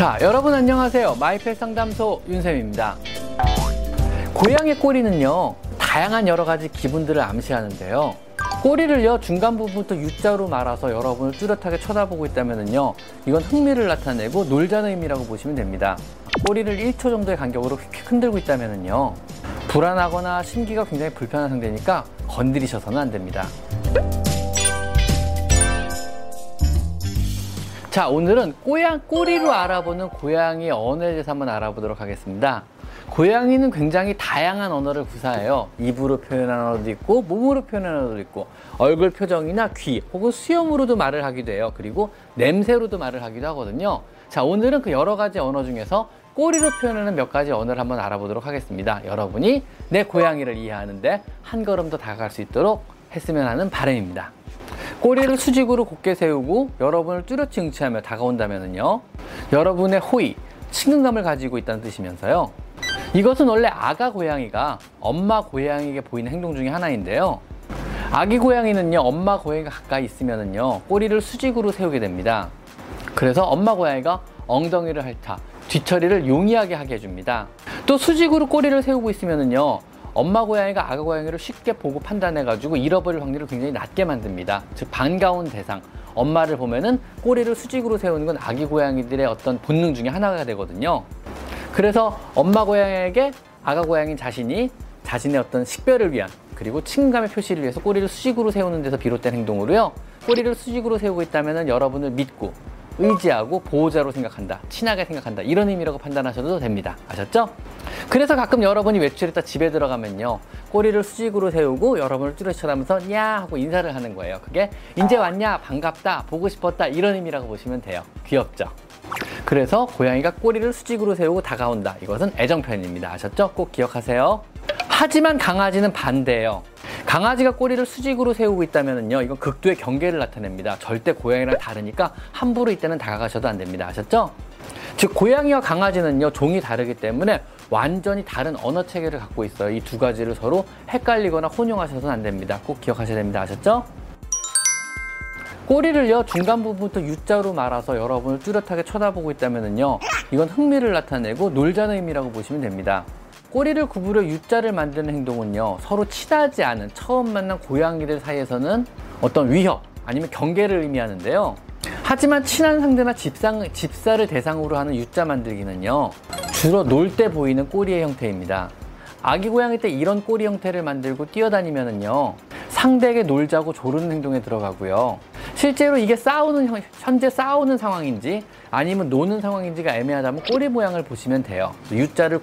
자, 여러분 안녕하세요. 마이펫 상담소 윤쌤입니다. 고양이 꼬리는요, 다양한 여러 가지 기분들을 암시하는데요. 꼬리를요, 중간 부분부터 U자로 말아서 여러분을 뚜렷하게 쳐다보고 있다면요, 이건 흥미를 나타내고 놀자는 의미라고 보시면 됩니다. 꼬리를 1초 정도의 간격으로 휙휙 흔들고 있다면요, 불안하거나 심기가 굉장히 불편한 상태니까 건드리셔서는 안 됩니다. 자, 오늘은 꼬리로 알아보는 고양이의 언어에 대해서 한번 알아보도록 하겠습니다. 고양이는 굉장히 다양한 언어를 구사해요. 입으로 표현하는 언어도 있고, 몸으로 표현하는 언어도 있고, 얼굴 표정이나 귀 혹은 수염으로도 말을 하기도 해요. 그리고 냄새로도 말을 하기도 하거든요. 자, 오늘은 그 여러 가지 언어 중에서 꼬리로 표현하는 몇 가지 언어를 한번 알아보도록 하겠습니다. 여러분이 내 고양이를 이해하는데 한 걸음 더 다가갈 수 있도록 했으면 하는 바람입니다. 꼬리를 수직으로 곧게 세우고 여러분을 뚜렷이 응시하며 다가온다면요, 여러분의 호의, 친근감을 가지고 있다는 뜻이면서요, 이것은 원래 아가 고양이가 엄마 고양이에게 보이는 행동 중에 하나인데요, 아기 고양이는요, 엄마 고양이가 가까이 있으면요, 꼬리를 수직으로 세우게 됩니다. 그래서 엄마 고양이가 엉덩이를 핥아 뒤처리를 용이하게 하게 해줍니다. 또 수직으로 꼬리를 세우고 있으면요, 엄마 고양이가 아가 고양이를 쉽게 보고 판단해가지고 잃어버릴 확률을 굉장히 낮게 만듭니다. 즉, 반가운 대상, 엄마를 보면은 꼬리를 수직으로 세우는 건 아기 고양이들의 어떤 본능 중에 하나가 되거든요. 그래서 엄마 고양이에게 아가 고양이 자신이 자신의 어떤 식별을 위한, 그리고 친근감의 표시를 위해서 꼬리를 수직으로 세우는 데서 비롯된 행동으로요, 꼬리를 수직으로 세우고 있다면은 여러분을 믿고 의지하고 보호자로 생각한다, 친하게 생각한다, 이런 의미라고 판단하셔도 됩니다. 아셨죠? 그래서 가끔 여러분이 외출했다 집에 들어가면요, 꼬리를 수직으로 세우고 여러분을 뚜렷이 쳐다보면서 야 하고 인사를 하는 거예요. 그게 이제 왔냐, 반갑다, 보고 싶었다, 이런 의미라고 보시면 돼요. 귀엽죠? 그래서 고양이가 꼬리를 수직으로 세우고 다가온다, 이것은 애정 표현입니다. 아셨죠? 꼭 기억하세요. 하지만 강아지는 반대예요. 강아지가 꼬리를 수직으로 세우고 있다면요, 이건 극도의 경계를 나타냅니다. 절대 고양이랑 다르니까 함부로 이때는 다가가셔도 안 됩니다. 아셨죠? 즉, 고양이와 강아지는요, 종이 다르기 때문에 완전히 다른 언어 체계를 갖고 있어요. 이 두 가지를 서로 헷갈리거나 혼용하셔서는 안 됩니다. 꼭 기억하셔야 됩니다. 아셨죠? 꼬리를요, 중간 부분부터 U자로 말아서 여러분을 뚜렷하게 쳐다보고 있다면요, 이건 흥미를 나타내고 놀자는 의미라고 보시면 됩니다. 꼬리를 구부려 U자를 만드는 행동은요, 서로 친하지 않은 처음 만난 고양이들 사이에서는 어떤 위협 아니면 경계를 의미하는데요, 하지만 친한 상대나 집사를 대상으로 하는 U자 만들기는요, 주로 놀 때 보이는 꼬리의 형태입니다. 아기 고양이 때 이런 꼬리 형태를 만들고 뛰어다니면은요, 상대에게 놀자고 조르는 행동에 들어가고요, 실제로 이게 현재 싸우는 상황인지 아니면 노는 상황인지가 애매하다면 꼬리 모양을 보시면 돼요. U자로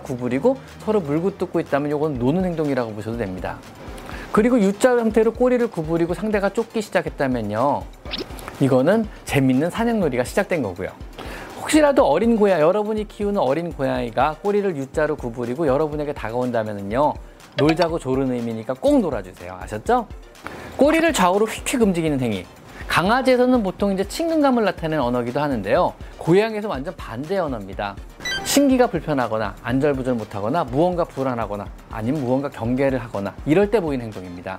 구부리고 서로 물고 뜯고 있다면 이건 노는 행동이라고 보셔도 됩니다. 그리고 U자 형태로 꼬리를 구부리고 상대가 쫓기 시작했다면요, 이거는 재밌는 사냥놀이가 시작된 거고요. 혹시라도 여러분이 키우는 어린 고양이가 꼬리를 U자로 구부리고 여러분에게 다가온다면요, 놀자고 조르는 의미니까 꼭 놀아주세요. 아셨죠? 꼬리를 좌우로 휙휙 움직이는 행위, 강아지에서는 보통 이제 친근감을 나타내는 언어기도 하는데요, 고양이에서 완전 반대 언어입니다. 심기가 불편하거나 안절부절 못하거나 무언가 불안하거나 아니면 무언가 경계를 하거나 이럴 때 보이는 행동입니다.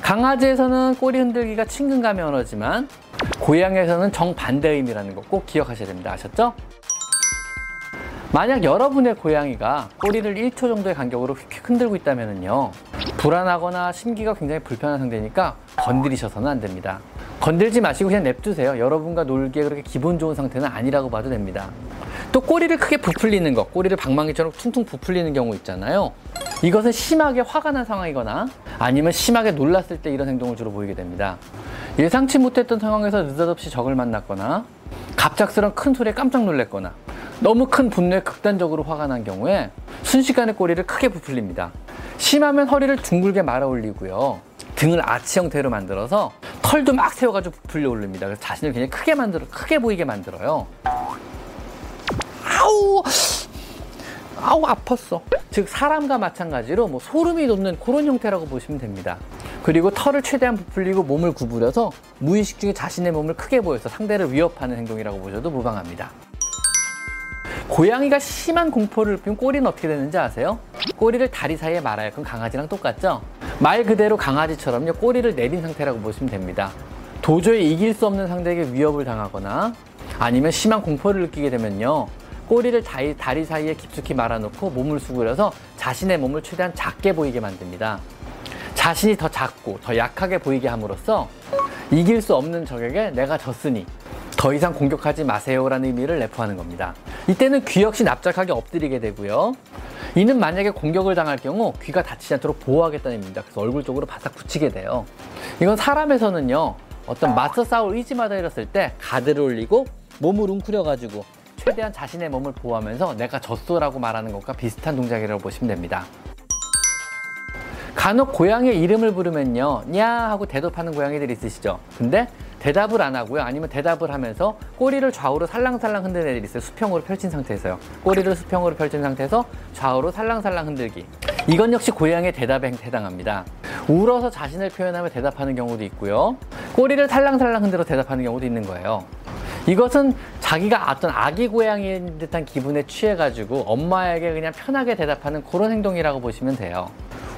강아지에서는 꼬리 흔들기가 친근감의 언어지만 고양이에서는 정반대의 의미라는 거 꼭 기억하셔야 됩니다. 아셨죠? 만약 여러분의 고양이가 꼬리를 1초 정도의 간격으로 휙휙 흔들고 있다면요, 불안하거나 심기가 굉장히 불편한 상태니까 건드리셔서는 안 됩니다. 건들지 마시고 그냥 냅두세요. 여러분과 놀기에 그렇게 기분 좋은 상태는 아니라고 봐도 됩니다. 또 꼬리를 크게 부풀리는 것, 꼬리를 방망이처럼 퉁퉁 부풀리는 경우 있잖아요, 이것은 심하게 화가 난 상황이거나 아니면 심하게 놀랐을 때 이런 행동을 주로 보이게 됩니다. 예상치 못했던 상황에서 느닷없이 적을 만났거나 갑작스런 큰 소리에 깜짝 놀랐거나 너무 큰 분노에 극단적으로 화가 난 경우에 순식간에 꼬리를 크게 부풀립니다. 심하면 허리를 둥글게 말아 올리고요, 등을 아치 형태로 만들어서 털도 막 세워가지고 부풀려 올립니다. 그래서 자신을 굉장히 크게 보이게 만들어요. 아우 아팠어. 즉, 사람과 마찬가지로 뭐 소름이 돋는 그런 형태라고 보시면 됩니다. 그리고 털을 최대한 부풀리고 몸을 구부려서 무의식 중에 자신의 몸을 크게 보여서 상대를 위협하는 행동이라고 보셔도 무방합니다. 고양이가 심한 공포를 느끼면 꼬리는 어떻게 되는지 아세요? 꼬리를 다리 사이에 말아요. 그럼 강아지랑 똑같죠? 말 그대로 강아지처럼요, 꼬리를 내린 상태라고 보시면 됩니다. 도저히 이길 수 없는 상대에게 위협을 당하거나 아니면 심한 공포를 느끼게 되면요, 꼬리를 다리 사이에 깊숙이 말아놓고 몸을 수그려서 자신의 몸을 최대한 작게 보이게 만듭니다. 자신이 더 작고 더 약하게 보이게 함으로써 이길 수 없는 적에게 내가 졌으니 더 이상 공격하지 마세요 라는 의미를 내포하는 겁니다. 이때는 귀 역시 납작하게 엎드리게 되고요, 이는 만약에 공격을 당할 경우 귀가 다치지 않도록 보호하겠다는 의미입니다. 그래서 얼굴 쪽으로 바싹 붙이게 돼요. 이건 사람에서는요, 어떤 맞서 싸울 의지마다 일었을 때 가드를 올리고 몸을 웅크려가지고 최대한 자신의 몸을 보호하면서 내가 졌소라고 말하는 것과 비슷한 동작이라고 보시면 됩니다. 간혹 고양이의 이름을 부르면요, 냐 하고 대답하는 고양이들이 있으시죠. 근데 대답을 안 하고요, 아니면 대답을 하면서 꼬리를 좌우로 살랑살랑 흔드는 애들이 있어요. 수평으로 펼친 상태에서요. 꼬리를 수평으로 펼친 상태에서 좌우로 살랑살랑 흔들기. 이건 역시 고양이의 대답에 해당합니다. 울어서 자신을 표현하며 대답하는 경우도 있고요, 꼬리를 살랑살랑 흔들어 대답하는 경우도 있는 거예요. 이것은 자기가 어떤 아기 고양이인 듯한 기분에 취해가지고 엄마에게 그냥 편하게 대답하는 그런 행동이라고 보시면 돼요.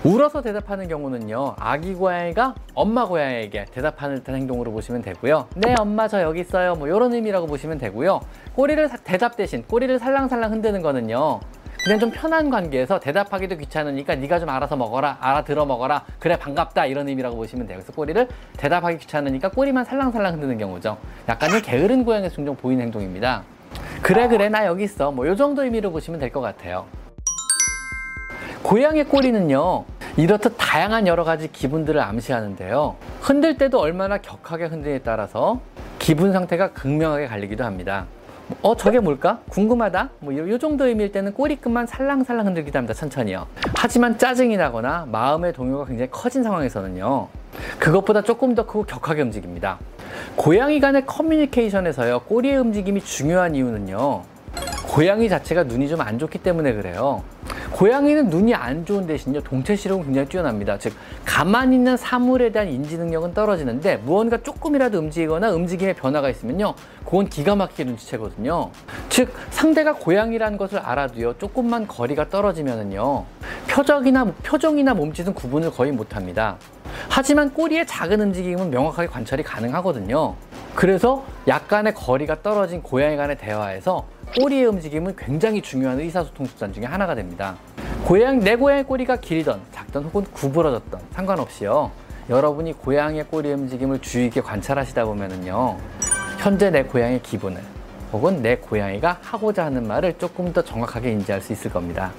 울어서 대답하는 경우는요, 아기 고양이가 엄마 고양이에게 대답하는 듯한 행동으로 보시면 되고요, 네 엄마 저 여기 있어요 뭐 이런 의미라고 보시면 되고요, 꼬리를 대답 대신 꼬리를 살랑살랑 흔드는 거는요, 그냥 좀 편한 관계에서 대답하기도 귀찮으니까 네가 좀 알아서 먹어라, 알아들어 먹어라, 그래 반갑다 이런 의미라고 보시면 돼요. 그래서 꼬리를 대답하기 귀찮으니까 꼬리만 살랑살랑 흔드는 경우죠. 약간은 게으른 고양이에서 종종 보이는 행동입니다. 그래 그래 나 여기 있어 뭐 요 정도 의미로 보시면 될 것 같아요. 고양이의 꼬리는요, 이렇듯 다양한 여러 가지 기분들을 암시하는데요, 흔들 때도 얼마나 격하게 흔드느냐에 따라서 기분 상태가 극명하게 갈리기도 합니다. 저게 뭘까? 궁금하다? 뭐 요 정도 의미일 때는 꼬리끝만 살랑살랑 흔들기도 합니다. 천천히요. 하지만 짜증이 나거나 마음의 동요가 굉장히 커진 상황에서는요, 그것보다 조금 더 크고 격하게 움직입니다. 고양이 간의 커뮤니케이션에서요, 꼬리의 움직임이 중요한 이유는요, 고양이 자체가 눈이 좀 안 좋기 때문에 그래요. 고양이는 눈이 안 좋은 대신요, 동체 시력은 굉장히 뛰어납니다. 즉 가만히 있는 사물에 대한 인지 능력은 떨어지는데 무언가 조금이라도 움직이거나 움직임의 변화가 있으면요, 그건 기가 막히게 눈치채거든요. 즉 상대가 고양이라는 것을 알아도요, 조금만 거리가 떨어지면은요, 표정이나 몸짓은 구분을 거의 못합니다. 하지만 꼬리의 작은 움직임은 명확하게 관찰이 가능하거든요. 그래서 약간의 거리가 떨어진 고양이 간의 대화에서 꼬리의 움직임은 굉장히 중요한 의사소통 수단 중에 하나가 됩니다. 내 고양이 꼬리가 길던, 작던 혹은 구부러졌던 상관없이요, 여러분이 고양이의 꼬리의 움직임을 주의 있게 관찰하시다 보면은요, 현재 내 고양이의 기분을 혹은 내 고양이가 하고자 하는 말을 조금 더 정확하게 인지할 수 있을 겁니다.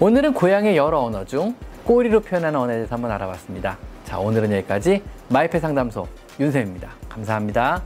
오늘은 고양이의 여러 언어 중 꼬리로 표현하는 언어에 대해서 한번 알아봤습니다. 자, 오늘은 여기까지 마이펫 상담소 윤쌤입니다. 감사합니다.